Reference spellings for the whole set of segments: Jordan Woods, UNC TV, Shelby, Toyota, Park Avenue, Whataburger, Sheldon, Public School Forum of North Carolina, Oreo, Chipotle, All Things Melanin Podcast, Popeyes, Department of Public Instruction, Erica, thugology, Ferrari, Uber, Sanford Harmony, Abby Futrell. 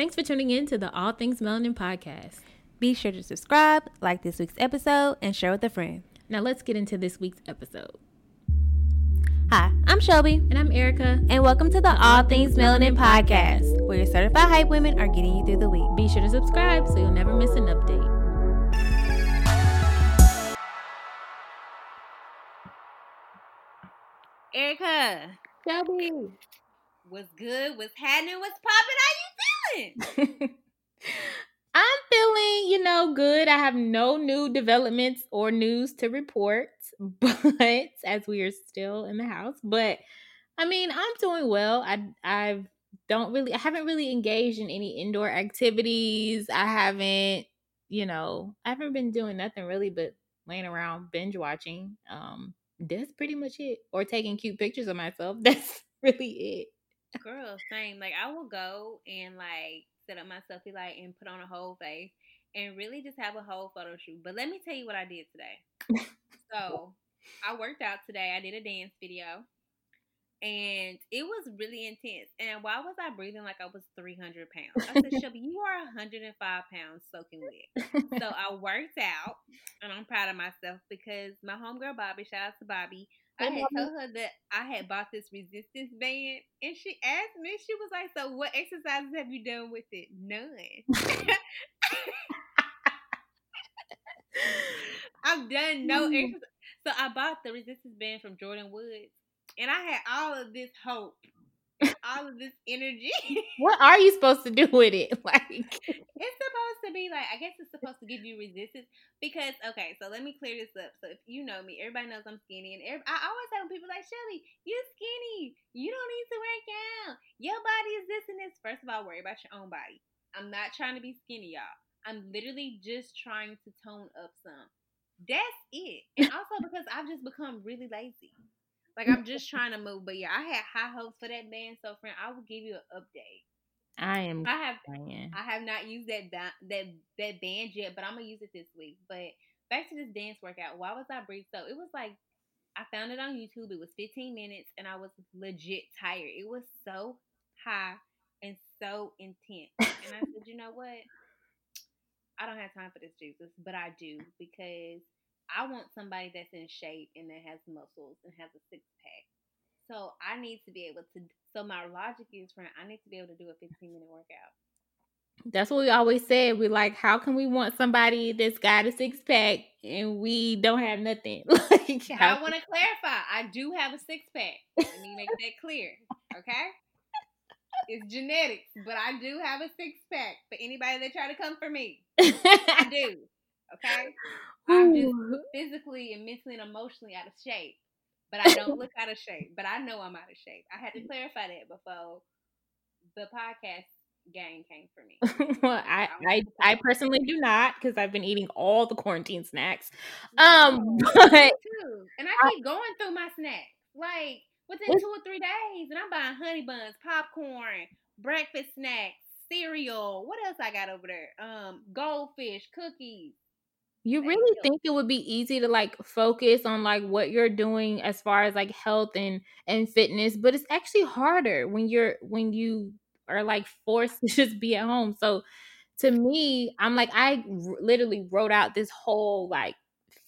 Thanks for tuning in to the All Things Melanin Podcast. Be sure to subscribe, like this week's episode, and share with a friend. Now let's get into this week's episode. Hi, I'm Shelby. And I'm Erica. And welcome to the All Things Melanin Podcast, where your certified hype women are getting you through the week. Be sure to subscribe so you'll never miss an update. Erica, Shelby, what's good? What's happening? What's popping? How you feeling? I'm feeling, good. I have no new developments or news to report, but as we are still in the house, but I'm doing well. I haven't really engaged in any indoor activities. I haven't, I haven't been doing nothing really, but laying around binge watching. That's pretty much it. Or taking cute pictures of myself. That's really it. Girl, same. I will go and, set up my selfie light and put on a whole face and really just have a whole photo shoot. But let me tell you what I did today. So, I worked out today. I did a dance video. And it was really intense. And why was I breathing like I was 300 pounds? I said, Shelby, you are 105 pounds soaking wet. So I worked out, and I'm proud of myself because my homegirl Bobby, shout out to Bobby, told her that I had bought this resistance band, and she asked me, she was like, so what exercises have you done with it? None. I've done no exercise. So I bought the resistance band from Jordan Woods. And I had all of this hope, all of this energy. What are you supposed to do with it? It's supposed to be I guess it's supposed to give you resistance because, okay, so let me clear this up. So if you know me, everybody knows I'm skinny. And I always tell people Shelly, you're skinny. You don't need to work out. Your body is this and this. First of all, worry about your own body. I'm not trying to be skinny, y'all. I'm literally just trying to tone up some. That's it. And also because I've just become really lazy. I'm just trying to move. But, yeah, I had high hopes for that band. So, friend, I will give you an update. I have not used that band yet, but I'm going to use it this week. But back to this dance workout. Why was I breathing? So, it was I found it on YouTube. It was 15 minutes, and I was legit tired. It was so high and so intense. And I said, you know what? I don't have time for this, Jesus, but I do because I want somebody that's in shape and that has muscles and has a six-pack. So I need to be able to – so my logic is, friend, I need to be able to do a 15-minute workout. That's what we always said. We're how can we want somebody that's got a six-pack and we don't have nothing? I want to clarify. I do have a six-pack. Let me make that clear, okay? It's genetics, but I do have a six-pack for anybody that try to come for me. I do. Okay, I'm just physically and mentally and emotionally out of shape, but I don't look out of shape, but I know I'm out of shape. I had to clarify that before the podcast game came for me. Well, I personally do not because I've been eating all the quarantine snacks. But me too. And I keep going through my snacks within 2 or 3 days, and I'm buying honey buns, popcorn, breakfast snacks, cereal. What else I got over there? Goldfish, cookies. You really think it would be easy to focus on what you're doing as far as health and fitness, but it's actually harder when you are forced to just be at home. So to me, I'm I literally wrote out this whole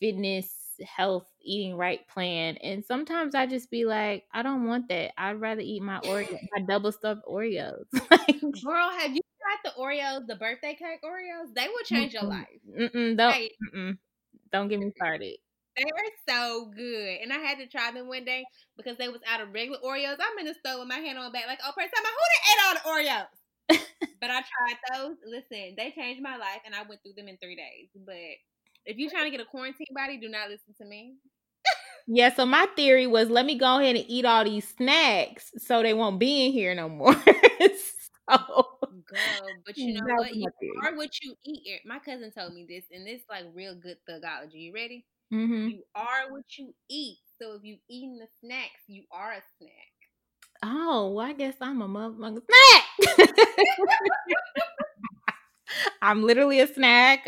fitness, health, eating right plan, and sometimes I just be I don't want that. I'd rather eat my Oreo, my double stuffed Oreos. Girl, have you? The Oreos, the birthday cake Oreos, they will change your life. Don't get me started. They are so good, and I had to try them one day because they was out of regular Oreos. I'm in the store with my hand on my back, who done ate all the Oreos? But I tried those. Listen, they changed my life, and I went through them in 3 days. But if you're trying to get a quarantine body, do not listen to me. Yeah, so my theory was let me go ahead and eat all these snacks so they won't be in here no more. Oh, girl, but you know what? You are what you eat. My cousin told me this, and it's real good thugology. You ready? Mm-hmm. You are what you eat. So if you eating the snacks, you are a snack. Oh, well, I guess I'm a motherfucking snack. I'm literally a snack.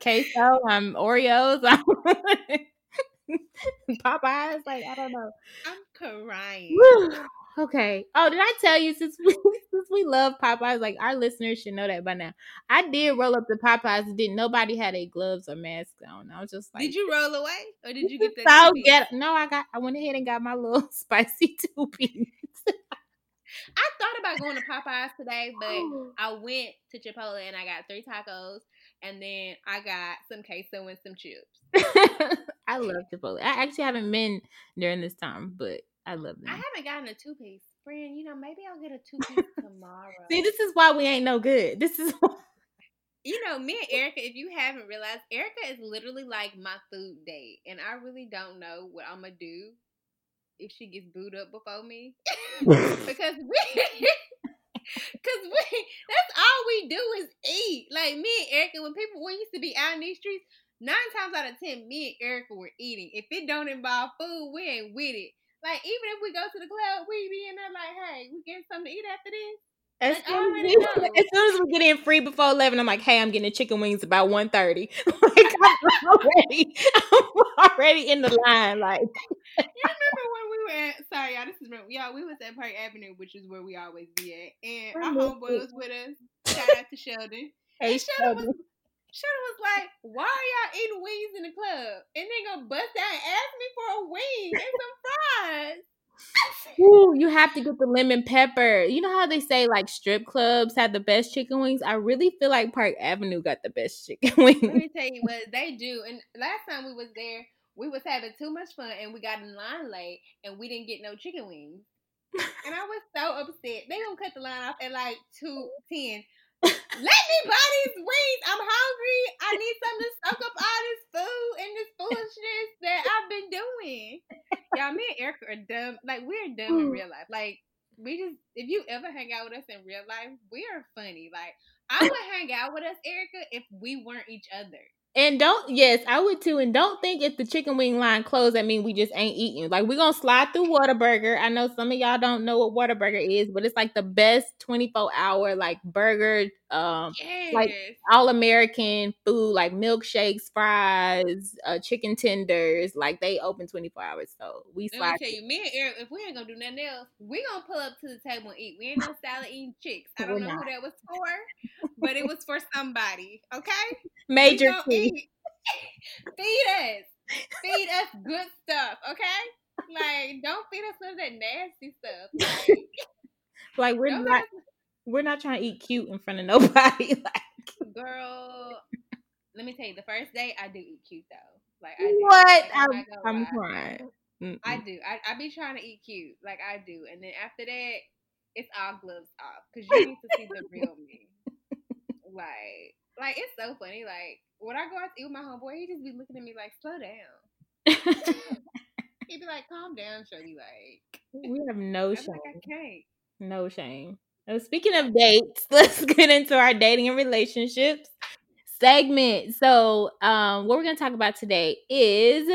Queso. I'm Oreos. I'm Popeyes. I don't know. I'm crying. Woo. Okay. Oh, did I tell you since since we love Popeyes, like our listeners should know that by now. I did roll up to Popeyes and didn't nobody had their gloves or mask on. I was just like, did you roll away or did you get that? I went ahead and got my little spicy 2-piece. I thought about going to Popeyes today, but I went to Chipotle and I got 3 tacos and then I got some queso and some chips. I love Chipotle. I actually haven't been during this time, but I love them. I haven't gotten a 2-piece. Friend, you know, maybe I'll get a 2-piece tomorrow. See, this is why we ain't no good. This is why. You know, me and Erica, if you haven't realized, Erica is literally like my food date. And I really don't know what I'm going to do if she gets booed up before me. because that's all we do is eat. Like me and Erica, when we used to be out in these streets, 9 times out of 10, me and Erica were eating. If it don't involve food, we ain't with it. Like, even if we go to the club, we be in there like, hey, we getting something to eat after this? As soon as we get in free before 11, I'm like, hey, I'm getting chicken wings about 1:30. Like, I'm already in the line. Like, you remember when we were at, sorry, y'all, this is real. Y'all, we was at Park Avenue, which is where we always be at. And our homeboy was with us. Shout out to Sheldon. Hey, Sheldon. Sheldon was like, why are y'all eating wings in the club? And they gonna bust out and ask me for a wing and some fries. Ooh, you have to get the lemon pepper. You know how they say like strip clubs have the best chicken wings? I really feel like Park Avenue got the best chicken wings. Let me tell you what, they do. And last time we was there, we was having too much fun and we got in line late and we didn't get no chicken wings. And I was so upset. They gonna cut the line off at like 2:10. Let me buy these wings. I'm hungry. I need something to soak up all this food and this foolishness that I've been doing. Y'all, me and Erica are dumb. Like, we're dumb in real life. Like, we just, if you ever hang out with us in real life, we are funny. Like, I would hang out with us, Erica, if we weren't each other. And I would too. And don't think if the chicken wing line closed, that mean we just ain't eating. Like, we're going to slide through Whataburger. I know some of y'all don't know what Whataburger is, but it's like the best 24-hour, like, burger, like, all-American food, like, milkshakes, fries, chicken tenders. Like, they open 24 hours, so we slide. Let me tell you, me and Eric, if we ain't going to do nothing else, we going to pull up to the table and eat. We ain't no salad eating chicks. I don't know who that was for, but it was for somebody, okay? Major Feed us. Feed us good stuff, okay? Like, don't feed us none of that nasty stuff. Like, we're not trying to eat cute in front of nobody. Like, girl, let me tell you, the first day I do eat cute though. Like, I do. What? Like, I'm crying. I do. I be trying to eat cute, like I do, and then after that, it's all gloves off because you need to see the real me. Like, it's so funny. Like, when I go out to eat with my homeboy, he just be looking at me like, slow down. He'd be like, calm down, Shelby. Like, we have no shame. Like, I can't. No shame. Now, speaking of dates, let's get into our dating and relationships segment. So, what we're going to talk about today is,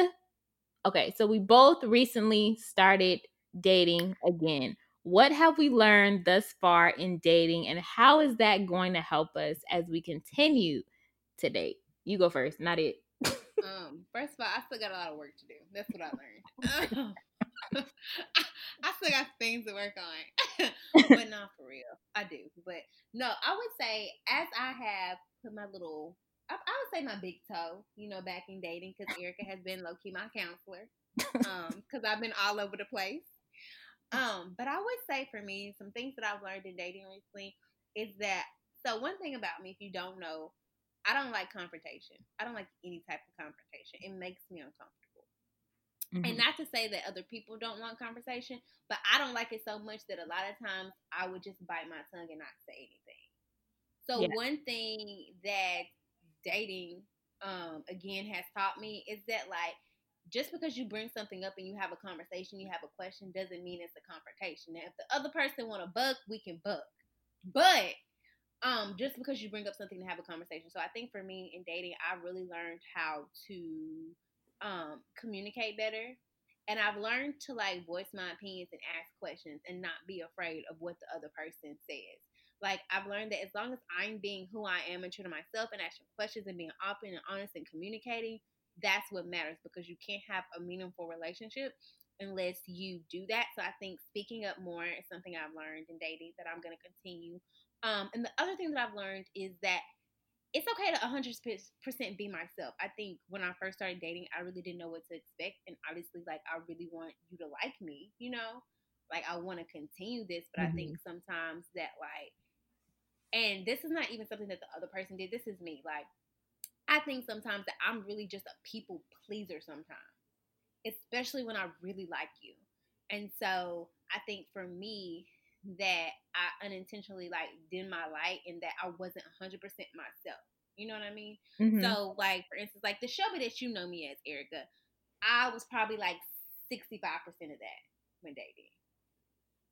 okay, so we both recently started dating again. What have we learned thus far in dating, and how is that going to help us as we continue to date? You go first, not it. First of all, I still got a lot of work to do. That's what I learned. I still got things to work on, but not for real. I do, but no, I would say as I have put my little, I would say my big toe, you know, back in dating, because Erica has been low-key my counselor, because I've been all over the place. But I would say for me, some things that I've learned in dating recently is that, so one thing about me, if you don't know, I don't like confrontation. I don't like any type of confrontation. It makes me uncomfortable. Mm-hmm. And not to say that other people don't want conversation, but I don't like it so much that a lot of times I would just bite my tongue and not say anything. So one thing that dating, again, has taught me is that, like, just because you bring something up and you have a conversation, you have a question, doesn't mean it's a confrontation. Now, if the other person want to buck, we can buck. But just because you bring up something to have a conversation. So I think for me in dating, I really learned how to communicate better. And I've learned to, like, voice my opinions and ask questions and not be afraid of what the other person says. Like, I've learned that as long as I'm being who I am and true to myself and asking questions and being open and honest and communicating, that's what matters, because you can't have a meaningful relationship unless you do that. So I think speaking up more is something I've learned in dating that I'm going to continue. And the other thing that I've learned is that it's okay to 100% be myself. I think when I first started dating, I really didn't know what to expect. And obviously, like, I really want you to like me, you know? Like, I want to continue this, but I think sometimes that, like, and this is not even something that the other person did. This is me. Like, I think sometimes that I'm really just a people pleaser sometimes, especially when I really like you. And so I think for me that I unintentionally, like, dimmed my light and that I wasn't 100% myself. You know what I mean? Mm-hmm. So, like, for instance, like, the Shelby that you know me as, Erica, I was probably, like, 65% of that when dating.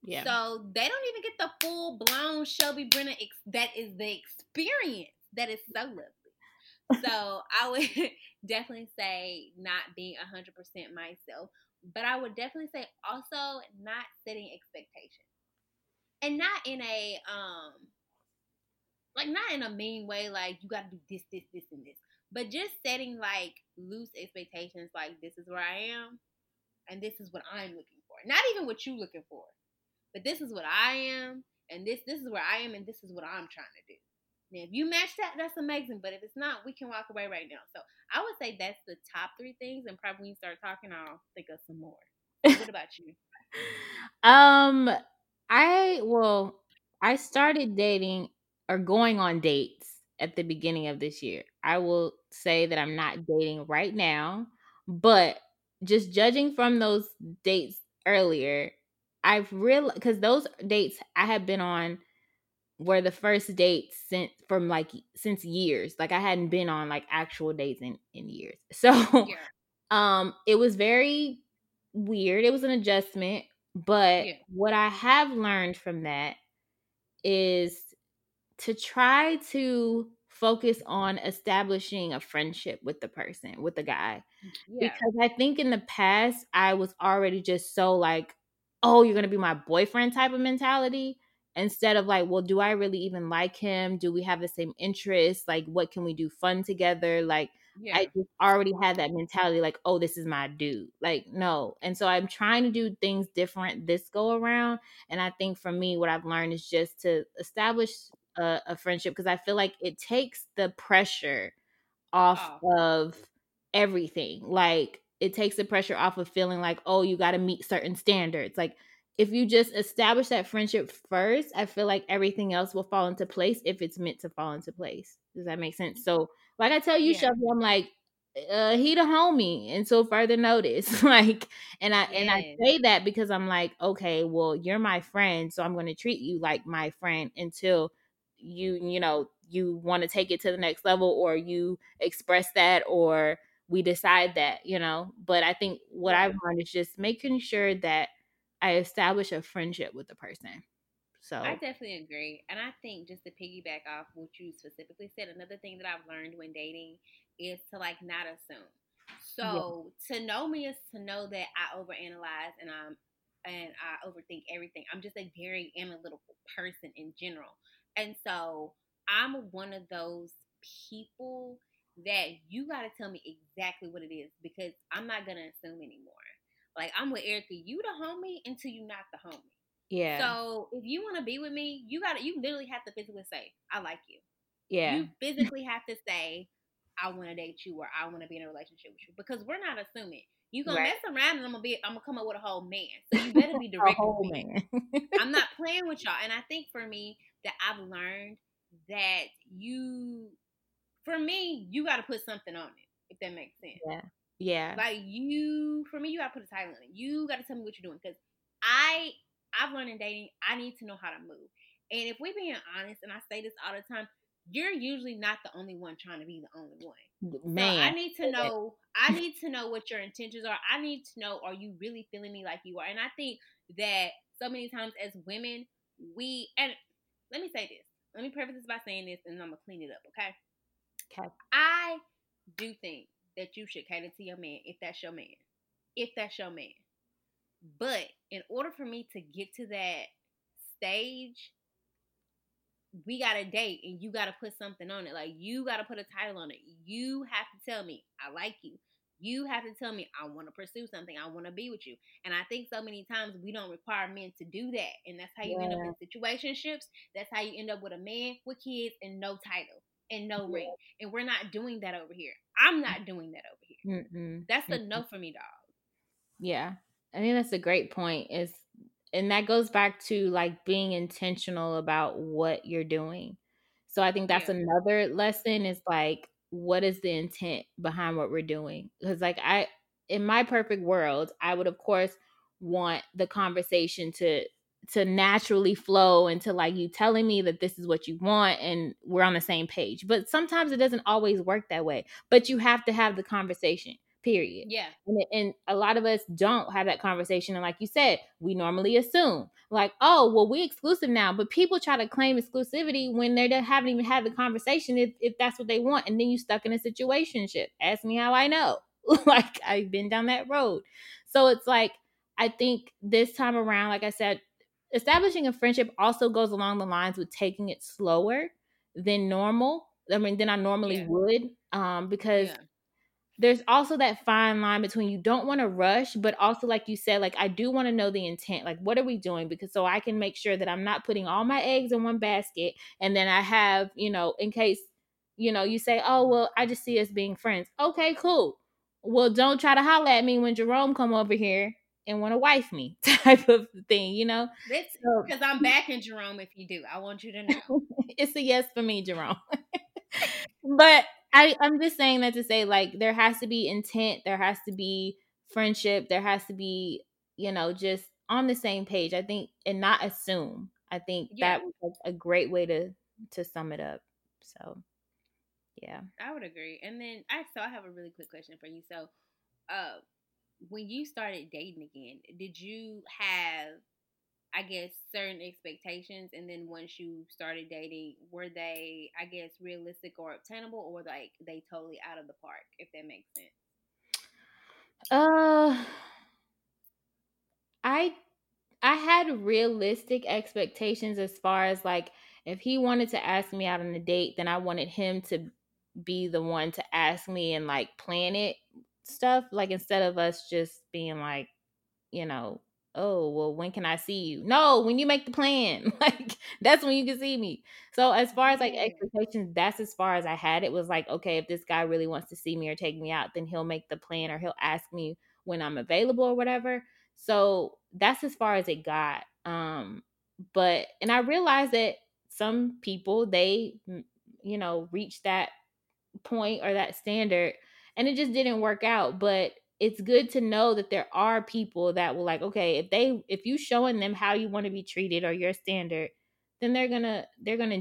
Yeah. So they don't even get the full blown Shelby Brenner. That is the experience that is so lovely. So I would definitely say not being 100% myself, but I would definitely say also not setting expectations, and not in a like not in a mean way. Like you got to do this, this, this, and this, but just setting like loose expectations. Like this is where I am, and this is what I'm looking for. Not even what you're looking for. But this is what I am, and this is where I am, and this is what I'm trying to do. Now, if you match that, that's amazing. But if it's not, we can walk away right now. So I would say that's the top three things, and probably when you start talking, I'll think of some more. What about you? I started dating or going on dates at the beginning of this year. I will say that I'm not dating right now, but just judging from those dates earlier, I've realized, because those dates I have been on were the first dates since years. Like I hadn't been on like actual dates in years. So yeah. It was very weird. It was an adjustment. But what I have learned from that is to try to focus on establishing a friendship with the person, with the guy. Yeah. Because I think in the past, I was already just so like, oh, you're going to be my boyfriend type of mentality, instead of like, well, do I really even like him? Do we have the same interests? Like, what can we do fun together? Like, yeah. I just already had that mentality like, oh, this is my dude. Like, no. And so I'm trying to do things different this go around. And I think for me, what I've learned is just to establish a friendship, because I feel like it takes the pressure off of everything. Like, it takes the pressure off of feeling like, oh, you got to meet certain standards. Like if you just establish that friendship first, I feel like everything else will fall into place if it's meant to fall into place. Does that make sense? So like I tell you, Shelby, I'm like, he the homie until further notice. Like, and I say that because I'm like, okay, well, you're my friend. So I'm going to treat you like my friend until you want to take it to the next level, or you express that, or we decide that, you know. But I think what I've learned is just making sure that I establish a friendship with the person. So I definitely agree. And I think just to piggyback off what you specifically said, another thing that I've learned when dating is to like not assume. So to know me is to know that I overanalyze and I overthink everything. I'm just a very analytical person in general. And so I'm one of those people that you got to tell me exactly what it is, because I'm not going to assume anymore. Like, I'm with Erica. You the homie until you not the homie. Yeah. So, if you want to be with me, you literally have to physically say, I like you. Yeah. You physically have to say, I want to date you, or I want to be in a relationship with you, because we're not assuming. You're going to mess around and I'm going to come up with a whole man. So, you better be direct with me. I'm not playing with y'all. And I think for me that I've learned that you got to put something on it, if that makes sense. Yeah. Yeah. Like, you got to put a title on it. You got to tell me what you're doing. Because I've learned in dating, I need to know how to move. And if we're being honest, and I say this all the time, you're usually not the only one trying to be the only one. Man. So I need to know what your intentions are. I need to know, are you really feeling me like you are? And I think that so many times as women, and let me say this. Let me preface this by saying this, and I'm going to clean it up, okay? I do think that you should cater to your man if that's your man. But in order for me to get to that stage, we got to date, and you got to put something on it. Like, you got to put a title on it. You have to tell me, I like you. You have to tell me, I want to pursue something. I want to be with you. And I think so many times we don't require men to do that. And that's how you end up in situationships. That's how you end up with a man with kids and no title and no ring. And we're not doing that over here. I'm not doing that over here. Mm-mm. That's a no for me, dog. Yeah. I think that's a great point. And that goes back to like being intentional about what you're doing. So I think that's another lesson is like, what is the intent behind what we're doing? Because like in my perfect world, I would of course want the conversation to naturally flow and to like you telling me that this is what you want and we're on the same page. But sometimes it doesn't always work that way. But you have to have the conversation, period. Yeah. And a lot of us don't have that conversation. And like you said, we normally assume like, oh, well, we exclusive now. But people try to claim exclusivity when they haven't even had the conversation if that's what they want. And then you stuck in a situationship. Ask me how I know. Like I've been down that road. So it's like, I think this time around, like I said, establishing a friendship also goes along the lines with taking it slower than normal. I mean, than I normally would, because there's also that fine line between you don't want to rush, but also like you said, like I do want to know the intent. Like, what are we doing? Because so I can make sure that I'm not putting all my eggs in one basket. And then I have, you know, in case, you know, you say, oh, well, I just see us being friends. Okay, cool. Well, don't try to holler at me when Jerome come over here and want to wife me type of thing, you know? That's because I'm backing Jerome if you do. I want you to know. It's a yes for me, Jerome. But I'm just saying that to say, like, there has to be intent. There has to be friendship. There has to be, you know, just on the same page, I think, and not assume. I think that was a great way to sum it up. So, yeah. I would agree. And then, I have a really quick question for you. So, when you started dating again, did you have, I guess, certain expectations? And then once you started dating, were they, I guess, realistic or obtainable, or like they totally out of the park, if that makes sense? I had realistic expectations as far as like, if he wanted to ask me out on a date, then I wanted him to be the one to ask me and like plan it stuff. Like instead of us just being like, you know, oh, well, when can I see you? No, when you make the plan, like that's when you can see me. So as far as like expectations, that's as far as I had. It was like, okay, if this guy really wants to see me or take me out, then he'll make the plan or he'll ask me when I'm available or whatever. So that's as far as it got. But, and I realized that some people, they, you know, reach that point or that standard and it just didn't work out. But it's good to know that there are people that will like, okay, if you showing them how you want to be treated or your standard, then they're gonna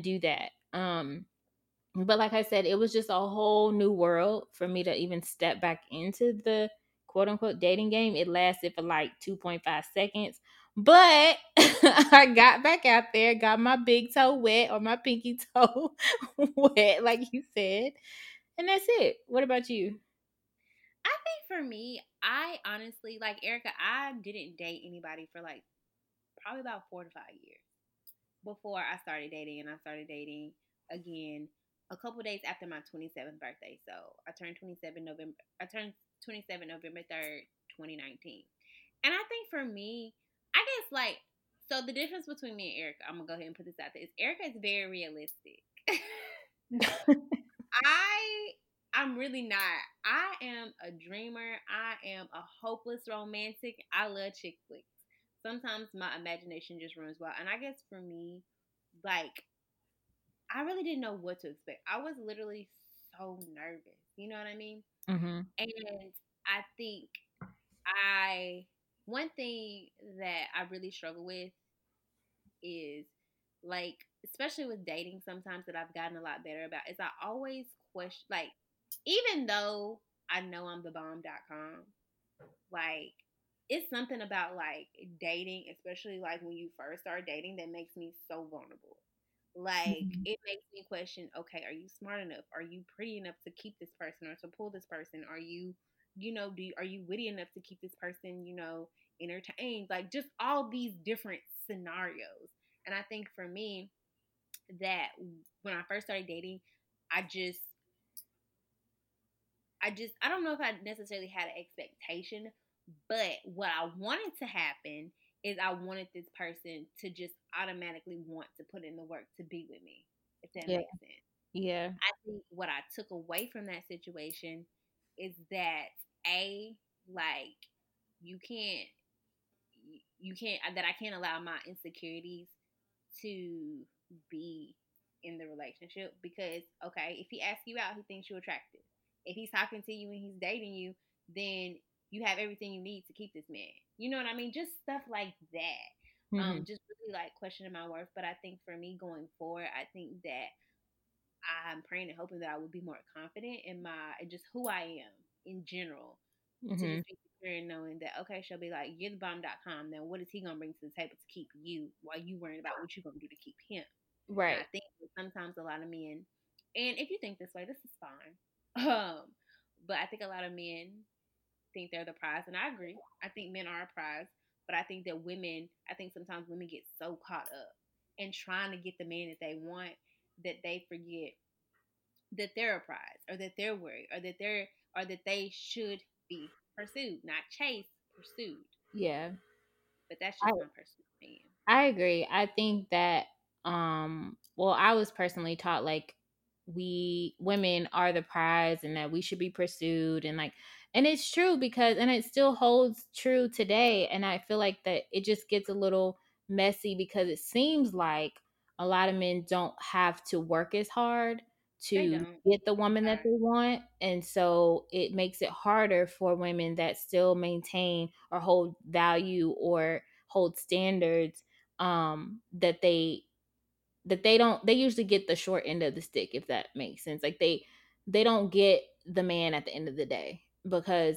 do that. But like I said, it was just a whole new world for me to even step back into the quote unquote dating game. It lasted for like 2.5 seconds, but I got back out there, got my big toe wet or my pinky toe wet, like you said, and that's it. What about you? I think for me, I honestly, like Erica, I didn't date anybody for like probably about 4 to 5 years before I started dating. And I started dating again a couple days after my 27th birthday. So I turned 27 November 3rd, 2019. And I think for me, I guess like, so the difference between me and Erica, I'm going to go ahead and put this out there, is Erica is very realistic. I'm really not. I am a dreamer. I am a hopeless romantic. I love chick flicks. Sometimes my imagination just runs wild. And I guess for me, like, I really didn't know what to expect. I was literally so nervous. You know what I mean? Mm-hmm. And I think one thing that I really struggle with is, like, especially with dating sometimes that I've gotten a lot better about, is I always question, like, even though I know I'm the bomb.com, like, it's something about, like, dating, especially, like, when you first start dating, that makes me so vulnerable. Like, it makes me question, okay, are you smart enough? Are you pretty enough to keep this person or to pull this person? Are you, you know, are you witty enough to keep this person, you know, entertained? Like, just all these different scenarios. And I think for me that when I first started dating, I just I don't know if I necessarily had an expectation, but what I wanted to happen is I wanted this person to just automatically want to put in the work to be with me, if that makes sense. Yeah. I think what I took away from that situation is that, A, like, I can't allow my insecurities to be in the relationship, because, okay, if he asks you out, he thinks you're attractive. If he's talking to you and he's dating you, then you have everything you need to keep this man. You know what I mean? Just stuff like that. Mm-hmm. Just really, like, questioning my worth. But I think for me going forward, I think that I'm praying and hoping that I would be more confident in my, and just who I am in general. Mm-hmm. To just be secure and knowing that, okay, she'll be like, you're the bomb.com. Now, what is he going to bring to the table to keep you while you worrying about what you're going to do to keep him? Right. And I think sometimes a lot of men, and if you think this way, this is fine. But I think a lot of men think they're the prize, and I agree. I think men are a prize, but I think that sometimes women get so caught up in trying to get the man that they want that they forget that they're a prize, or that they're worried, or that they should be pursued, not chased, pursued. Yeah. But that's just my personal opinion. I agree. I think that, I was personally taught, like, women are the prize and that we should be pursued, and like, and it's true, because, and it still holds true today. And I feel like that it just gets a little messy, because it seems like a lot of men don't have to work as hard to get the woman that they want. And so it makes it harder for women that still maintain or hold value or hold standards, they usually get the short end of the stick, if that makes sense. Like they don't get the man at the end of the day, because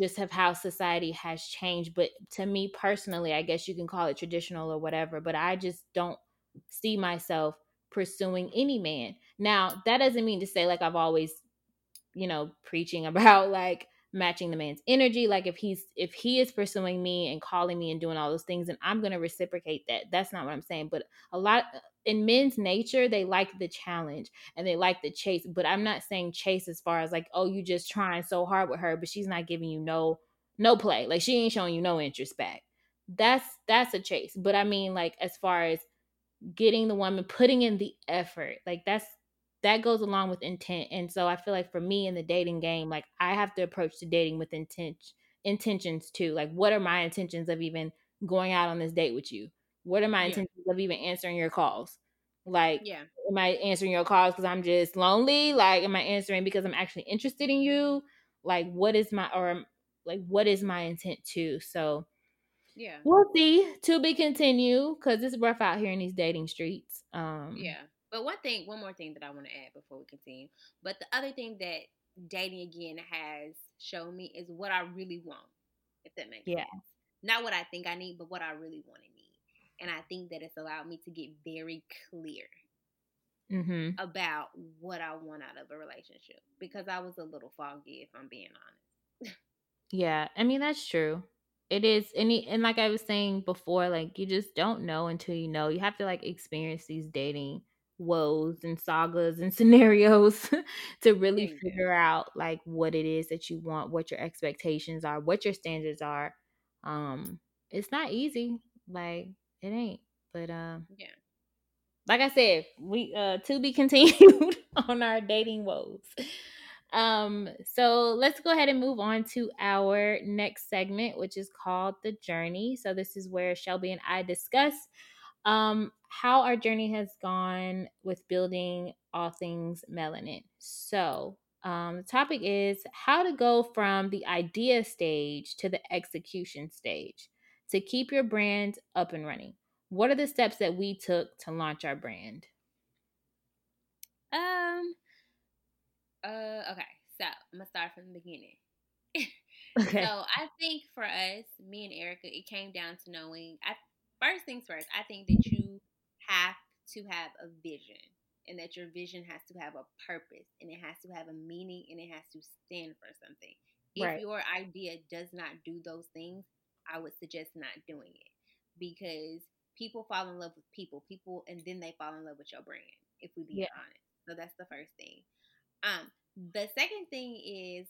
just of how society has changed. But to me personally, I guess you can call it traditional or whatever, but I just don't see myself pursuing any man. Now, that doesn't mean to say, like, I've always, preaching about, like, matching the man's energy. Like, if he is pursuing me and calling me and doing all those things, and I'm going to reciprocate that. That's not what I'm saying. But a lot in men's nature, they like the challenge and they like the chase. But I'm not saying chase as far as like, oh, you just trying so hard with her, but she's not giving you no play. Like, she ain't showing you no interest back. That's a chase. But I mean, like, as far as getting the woman, putting in the effort, like, that goes along with intent. And so I feel like for me in the dating game, like, I have to approach the dating with intentions too. Like, what are my intentions of even going out on this date with you? What are my intentions of even answering your calls? Like, am I answering your calls because I'm just lonely? Like, am I answering because I'm actually interested in you? Like, what is my intent too? So we'll see, to be continued, because it's rough out here in these dating streets. But one more thing that I want to add before we continue. But the other thing that dating again has shown me is what I really want, if that makes sense. Not what I think I need, but what I really want and need. And I think that it's allowed me to get very clear about what I want out of a relationship, because I was a little foggy, if I'm being honest. Yeah, I mean, that's true. It is, and like I was saying before, like, you just don't know until you know. You have to, like, experience these dating woes and sagas and scenarios to really figure out, like, what it is that you want, what your expectations are, what your standards are. It's not easy, like, it ain't, but like I said, we to be continued on our dating woes. So let's go ahead and move on to our next segment, which is called The Journey. So this is where Shelby and I discuss how our journey has gone with building all things melanin. So the topic is how to go from the idea stage to the execution stage to keep your brand up and running. What are the steps that we took to launch our brand? Okay, so I'm going to start from the beginning. Okay. So I think for us, me and Erica, it came down to knowing, first things first, I think that you have to have a vision, and that your vision has to have a purpose, and it has to have a meaning, and it has to stand for something. Right. If your idea does not do those things, I would suggest not doing it, because people fall in love with people, and then they fall in love with your brand, if we be honest. So that's the first thing. The second thing is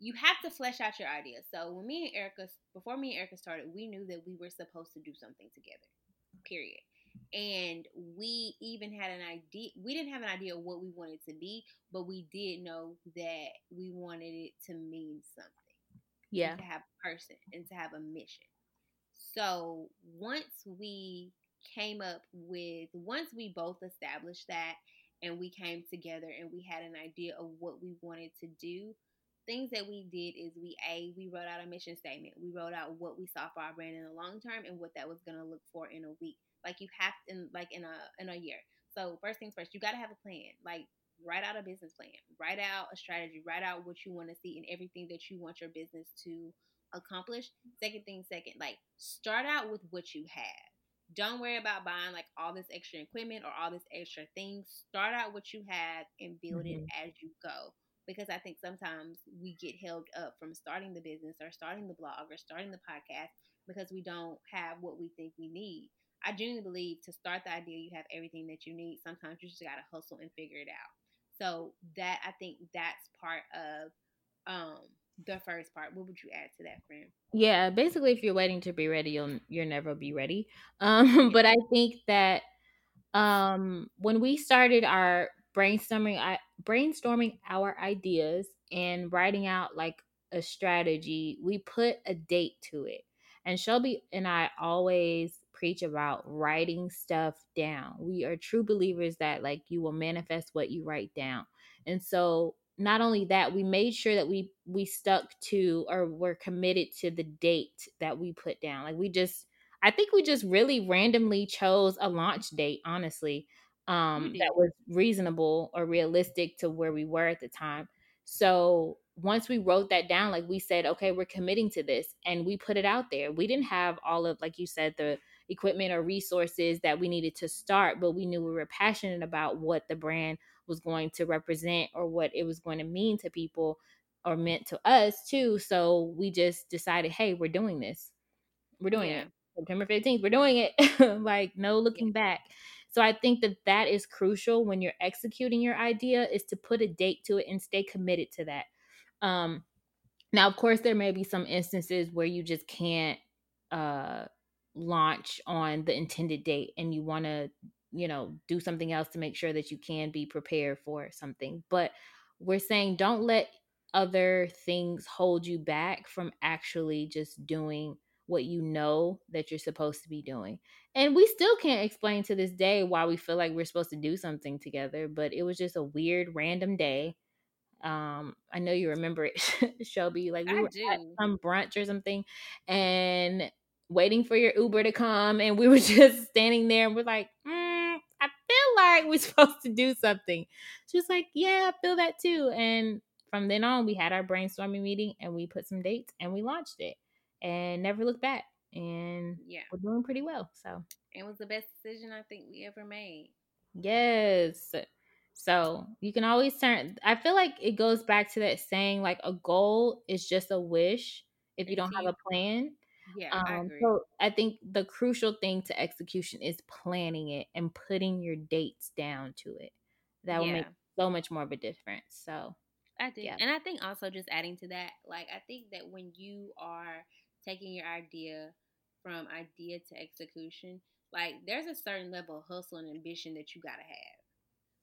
you have to flesh out your ideas. So when me and Erica, before me and Erica started, we knew that we were supposed to do something together, period. And we even had an idea. We didn't have an idea of what we wanted to be, but we did know that we wanted it to mean something. Yeah. And to have a person and to have a mission. So once we came up with, once we both established that and we came together and we had an idea of what we wanted to do, things that we did is we wrote out a mission statement. We wrote out what we saw for our brand in the long term and what that was going to look for in a week. Like you have to, like in a year. So first things first, you got to have a plan. Like write out a business plan, write out a strategy, write out what you want to see and everything that you want your business to accomplish. Second, like start out with what you have. Don't worry about buying like all this extra equipment or all this extra things. Start out what you have and build it as you go. Because I think sometimes we get held up from starting the business or starting the blog or starting the podcast because we don't have what we think we need. I genuinely believe to start the idea, you have everything that you need. Sometimes you just got to hustle and figure it out. So that, I think that's part of the first part. What would you add to that, friend? Yeah, basically if you're waiting to be ready, you'll never be ready. But I think that when we started our brainstorming our ideas and writing out like a strategy, we put a date to it. And Shelby and I always preach about writing stuff down. We are true believers that like you will manifest what you write down. And so not only that, we made sure that we stuck to or were committed to the date that we put down. Like I think we just really randomly chose a launch date, honestly, that was reasonable or realistic to where we were at the time. So once we wrote that down, like we said, okay, we're committing to this, and we put it out there. We didn't have all of, like you said, the equipment or resources that we needed to start, but we knew we were passionate about what the brand was going to represent or what it was going to mean to people or meant to us too. So we just decided, hey, we're doing this. We're doing it. September 15th, we're doing it. Like no looking back. So I think that is crucial when you're executing your idea is to put a date to it and stay committed to that. Now, of course, there may be some instances where you just can't launch on the intended date and you want to, do something else to make sure that you can be prepared for something. But we're saying don't let other things hold you back from actually just doing what you know that you're supposed to be doing. And we still can't explain to this day why we feel like we're supposed to do something together, but it was just a weird random day. I know you remember it, Shelby, like we were at some brunch or something and waiting for your Uber to come. And we were just standing there and we're like, I feel like we're supposed to do something. She was like, yeah, I feel that too. And from then on, we had our brainstorming meeting and we put some dates and we launched it and never looked back. And we're doing pretty well. So it was the best decision I think we ever made. Yes. So you can always I feel like it goes back to that saying, like a goal is just a wish if you don't have a plan. Yeah, I agree. So I think the crucial thing to execution is planning it and putting your dates down to it. That will make so much more of a difference. So I think, and I think also just adding to that, like I think that when you are taking your idea from idea to execution, like there's a certain level of hustle and ambition that you gotta have.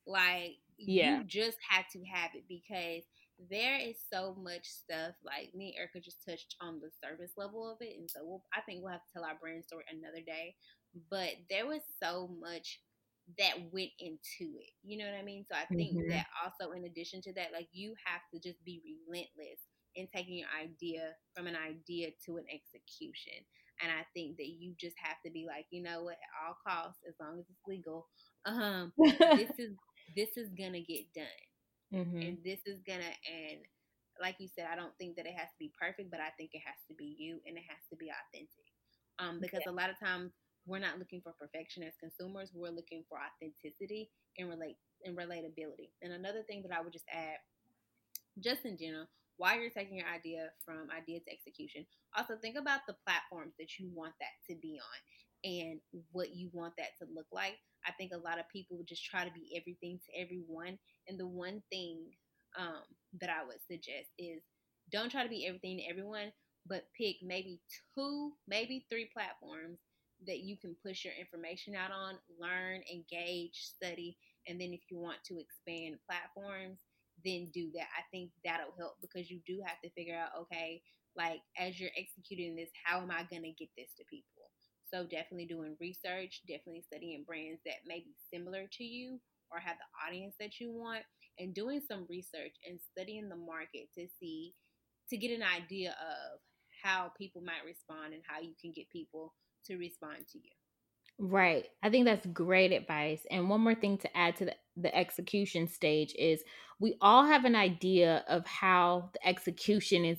Like you just have to have it because there is so much stuff. Like me and Erica just touched on the service level of it, and so I think we'll have to tell our brand story another day. But there was so much that went into it. You know what I mean? So I think that also in addition to that, like you have to just be relentless in taking your idea from an idea to an execution. And I think that you just have to be like, you know what, at all costs, as long as it's legal, this is gonna get done, and and like you said, I don't think that it has to be perfect, but I think it has to be you and it has to be authentic. Because a lot of times we're not looking for perfection as consumers; we're looking for authenticity and relatability. And another thing that I would just add, just in general, while you're taking your idea from idea to execution, also think about the platforms that you want that to be on and what you want that to look like. I think a lot of people just try to be everything to everyone. And the one thing that I would suggest is don't try to be everything to everyone, but pick maybe 2, maybe 3 platforms that you can push your information out on, learn, engage, study. And then if you want to expand platforms, then do that. I think that'll help, because you do have to figure out, okay, like as you're executing this, how am I going to get this to people? So definitely doing research, definitely studying brands that may be similar to you or have the audience that you want, and doing some research and studying the market to get an idea of how people might respond and how you can get people to respond to you. Right. I think that's great advice. And one more thing to add to the execution stage is we all have an idea of how the execution is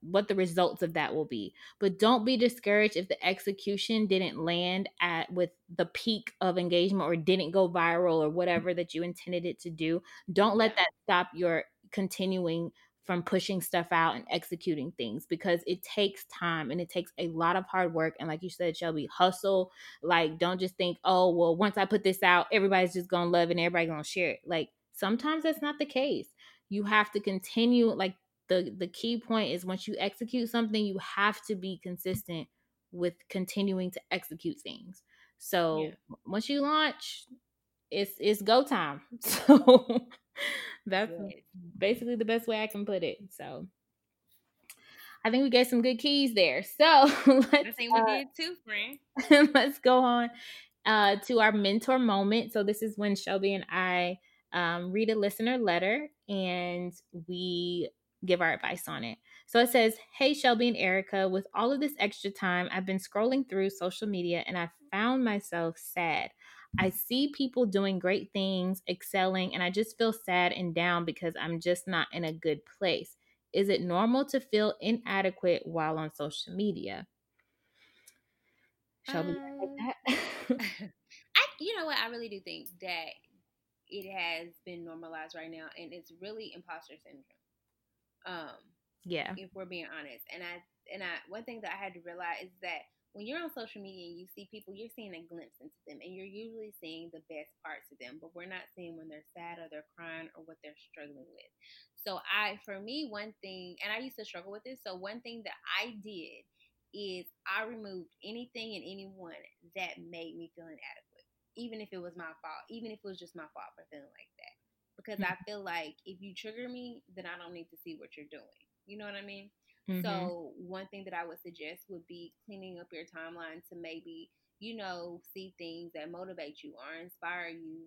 what the results of that will be. But don't be discouraged if the execution didn't land with the peak of engagement or didn't go viral or whatever that you intended it to do. Don't let that stop your continuing from pushing stuff out and executing things, because it takes time and it takes a lot of hard work. And like you said, Shelby, hustle. Like, don't just think, oh, well, once I put this out, everybody's just going to love it and everybody's going to share it. Like, sometimes that's not the case. You have to continue. Like, the key point is once you execute something, you have to be consistent with continuing to execute things. So Once you launch, it's go time. So that's basically the best way I can put it. So I think we gave some good keys there. So I think we did too, friend. Let's go on to our mentor moment. So this is when Shelby and I read a listener letter and we give our advice on it. So it says, "Hey, Shelby and Erica, with all of this extra time, I've been scrolling through social media and I found myself sad. I see people doing great things, excelling, and I just feel sad and down because I'm just not in a good place. Is it normal to feel inadequate while on social media?" Shelby, like that? You know what? I really do think that it has been normalized right now, and it's really imposter syndrome. If we're being honest, and I one thing that I had to realize is that when you're on social media and you see people, you're seeing a glimpse into them, and you're usually seeing the best parts of them, but we're not seeing when they're sad or they're crying or what they're struggling with. So for me, one thing, and I used to struggle with this, so one thing that I did is I removed anything and anyone that made me feel inadequate, even if it was my fault, even if it was just my fault for feeling like that. Because I feel like if you trigger me, then I don't need to see what you're doing. You know what I mean? Mm-hmm. So one thing that I would suggest would be cleaning up your timeline to maybe, see things that motivate you or inspire you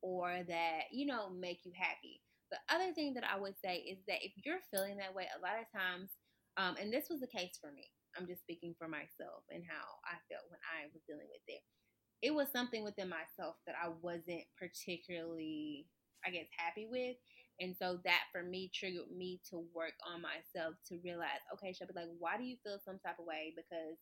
or that, make you happy. The other thing that I would say is that if you're feeling that way, a lot of times, and this was the case for me, I'm just speaking for myself and how I felt when I was dealing with it. It was something within myself that I wasn't particularly, happy with. And so that for me triggered me to work on myself to realize, okay, Shelby, like, why do you feel some type of way because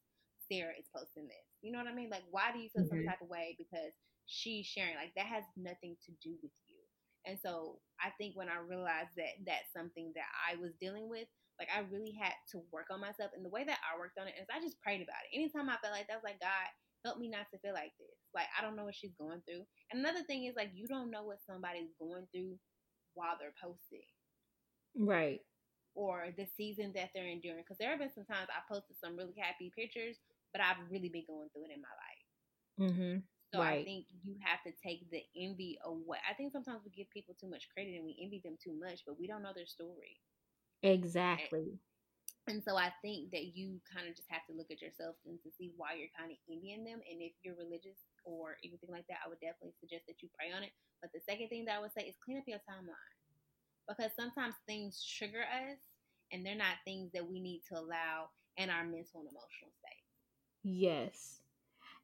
Sarah is posting this? You know what I mean? Like, why do you feel some type of way because she's sharing? Like, that has nothing to do with you. And so I think when I realized that that's something that I was dealing with, like, I really had to work on myself. And the way that I worked on it is I just prayed about it. Anytime I felt like that, I was like, God, help me not to feel like this. Like, I don't know what she's going through. And another thing is, like, you don't know what somebody's going through while they're posting, right, or the season that they're enduring, because there have been some times I posted some really happy pictures, but I've really been going through it in my life. Mm-hmm. So right. I think you have to take the envy away. I think sometimes we give people too much credit and we envy them too much, but we don't know their story. Exactly. And so I think that you kind of just have to look at yourself and to see why you're kind of envying them. And if you're religious or anything like that, I would definitely suggest that you pray on it. But the second thing that I would say is clean up your timeline, because sometimes things trigger us and they're not things that we need to allow in our mental and emotional state. Yes.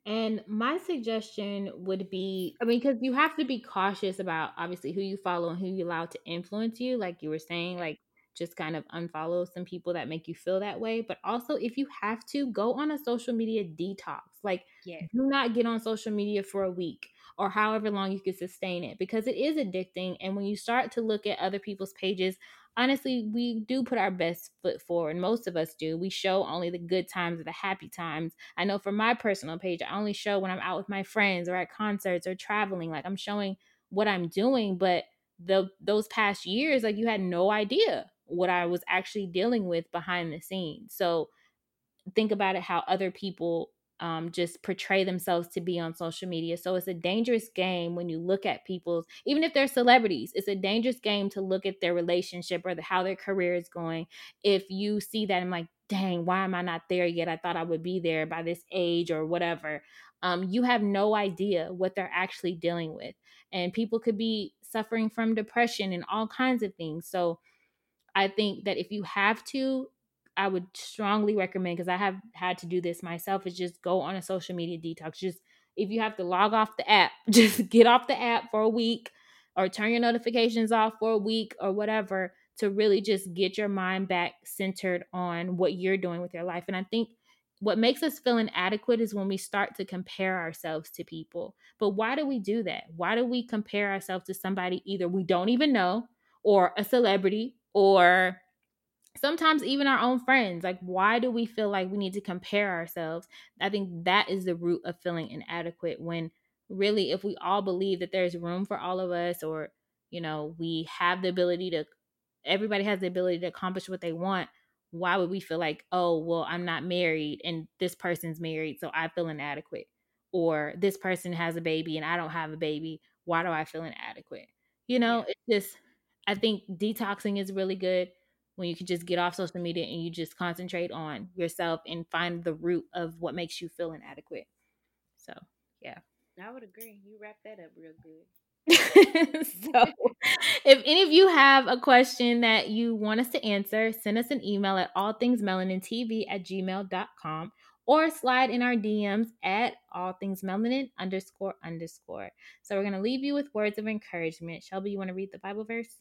And my suggestion would be, because you have to be cautious about obviously who you follow and who you allow to influence you. Like you were saying, like, just kind of unfollow some people that make you feel that way. But also, if you have to, go on a social media detox. Like, do not get on social media for a week or however long you can sustain it, because it is addicting. And when you start to look at other people's pages, honestly, we do put our best foot forward. Most of us do. We show only the good times or the happy times. I know for my personal page, I only show when I'm out with my friends or at concerts or traveling. Like, I'm showing what I'm doing, but those past years, like, you had no idea what I was actually dealing with behind the scenes. So think about it, how other people just portray themselves to be on social media. So it's a dangerous game when you look at people's, even if they're celebrities, it's a dangerous game to look at their relationship or how their career is going. If you see that and like, dang, why am I not there yet? I thought I would be there by this age or whatever. You have no idea what they're actually dealing with. And people could be suffering from depression and all kinds of things. So I think that if you have to, I would strongly recommend, because I have had to do this myself, is just go on a social media detox. Just, if you have to log off the app, just get off the app for a week, or turn your notifications off for a week or whatever, to really just get your mind back centered on what you're doing with your life. And I think what makes us feel inadequate is when we start to compare ourselves to people. But why do we do that? Why do we compare ourselves to somebody either we don't even know, or a celebrity, or sometimes even our own friends? Like, why do we feel like we need to compare ourselves? I think that is the root of feeling inadequate, when really, if we all believe that there's room for all of us, or, you know, we have the ability to, everybody has the ability to accomplish what they want, why would we feel like, oh, well, I'm not married and this person's married, so I feel inadequate? Or this person has a baby and I don't have a baby, why do I feel inadequate? You know, it's just, I think detoxing is really good, when you can just get off social media and you just concentrate on yourself and find the root of what makes you feel inadequate. So, yeah. I would agree. You wrapped that up real good. So if any of you have a question that you want us to answer, send us an email at allthingsmelanintv@gmail.com, or slide in our DMs at allthingsmelanin__. So we're going to leave you with words of encouragement. Shelby, you want to read the Bible verse?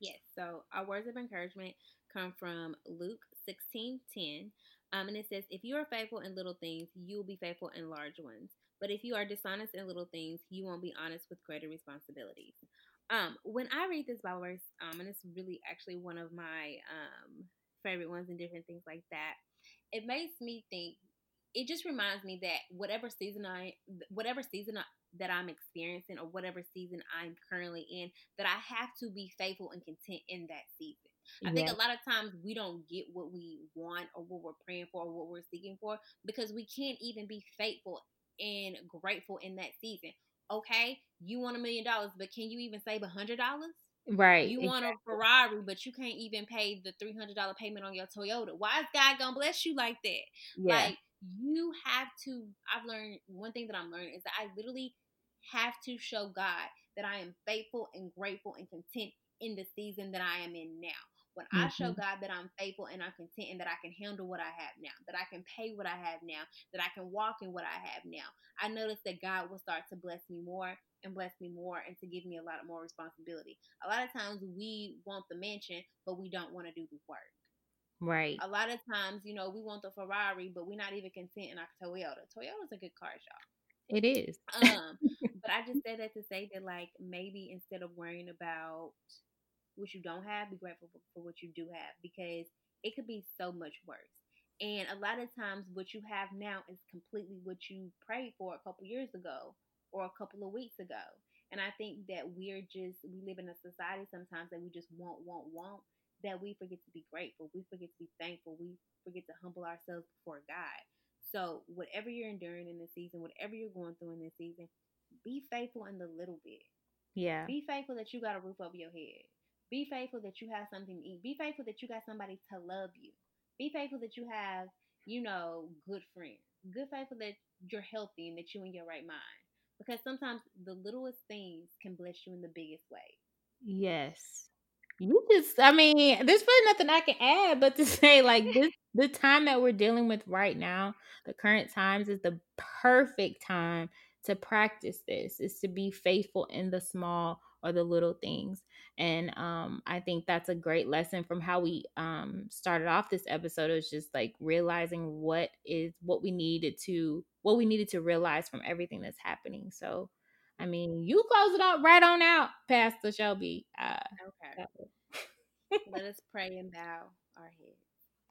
Yes, so our words of encouragement come from Luke 16:10, and it says, if you are faithful in little things, you will be faithful in large ones. But if you are dishonest in little things, you won't be honest with greater responsibilities. When I read this Bible verse, and it's really actually one of my favorite ones and different things like that, it makes me think, it just reminds me that whatever season that I'm experiencing, or whatever season I'm currently in, that I have to be faithful and content in that season. I think a lot of times we don't get what we want, or what we're praying for, or what we're seeking for, because we can't even be faithful and grateful in that season. Okay, you want $1 million, but can you even save $100? Right. You want a Ferrari, but you can't even pay the $300 payment on your Toyota. Why is God gonna bless you like that? Yeah. Like, you have to, I've learned, one thing that I'm learning is that I literally have to show God that I am faithful and grateful and content in the season that I am in now. When I show God that I'm faithful and I'm content, and that I can handle what I have now, that I can pay what I have now, that I can walk in what I have now, I notice that God will start to bless me more and bless me more, and to give me a lot more responsibility. A lot of times we want the mansion, but we don't want to do the work. Right. A lot of times, you know, we want the Ferrari, but we're not even content in our Toyota. Toyota's a good car, y'all. It is. But I just said that to say that, like, maybe instead of worrying about what you don't have, be grateful for what you do have, because it could be so much worse. And a lot of times what you have now is completely what you prayed for a couple years ago or a couple of weeks ago. And I think that we live in a society sometimes that we just want, that we forget to be grateful, we forget to be thankful, we forget to humble ourselves before God. So whatever you're enduring in this season, whatever you're going through in this season, be faithful in the little bit. Yeah. Be faithful that you got a roof over your head. Be faithful that you have something to eat. Be faithful that you got somebody to love you. Be faithful that you have, you know, good friends. Good faithful that you're healthy and that you're in your right mind. Because sometimes the littlest things can bless you in the biggest way. Yes. There's really nothing I can add but to say, like, this, the time that we're dealing with right now, the current times, is the perfect time to practice this, is to be faithful in the small or the little things. And I think that's a great lesson from how we started off this episode. It was just like realizing what we needed to realize from everything that's happening. So I mean, you close it up right on out, Pastor Shelby. Okay. Let us pray and bow our heads.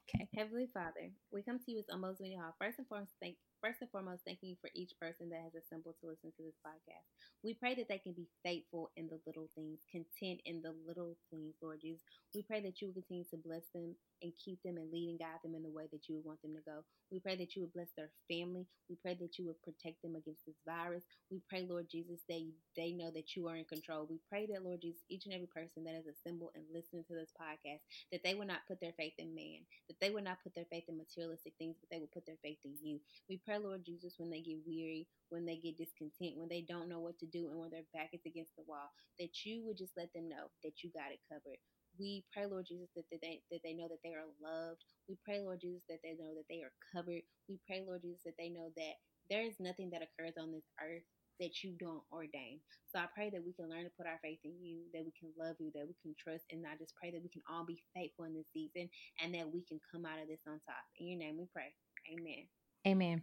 Okay. Heavenly Father, we come to you as almost many hall. First and foremost, thanking you for each person that has assembled to listen to this podcast. We pray that they can be faithful in the little things, content in the little things, Lord Jesus. We pray that you will continue to bless them and keep them and lead and guide them in the way that you would want them to go. We pray that you would bless their family. We pray that you would protect them against this virus. We pray, Lord Jesus, they know that you are in control. We pray that, Lord Jesus, each and every person that is assembled and listening to this podcast, that they will not put their faith in man, that they will not put their faith in materialistic things, but they will put their faith in you. We pray, Lord Jesus, when they get weary, when they get discontent, when they don't know what to do, and when their back is against the wall, that you would just let them know that you got it covered. We pray, Lord Jesus, that they know that they are loved. We pray, Lord Jesus, that they know that they are covered. We pray, Lord Jesus, that they know that there is nothing that occurs on this earth that you don't ordain. So I pray that we can learn to put our faith in you, that we can love you, that we can trust, and I just pray that we can all be faithful in this season and that we can come out of this on top. In your name we pray. Amen. Amen.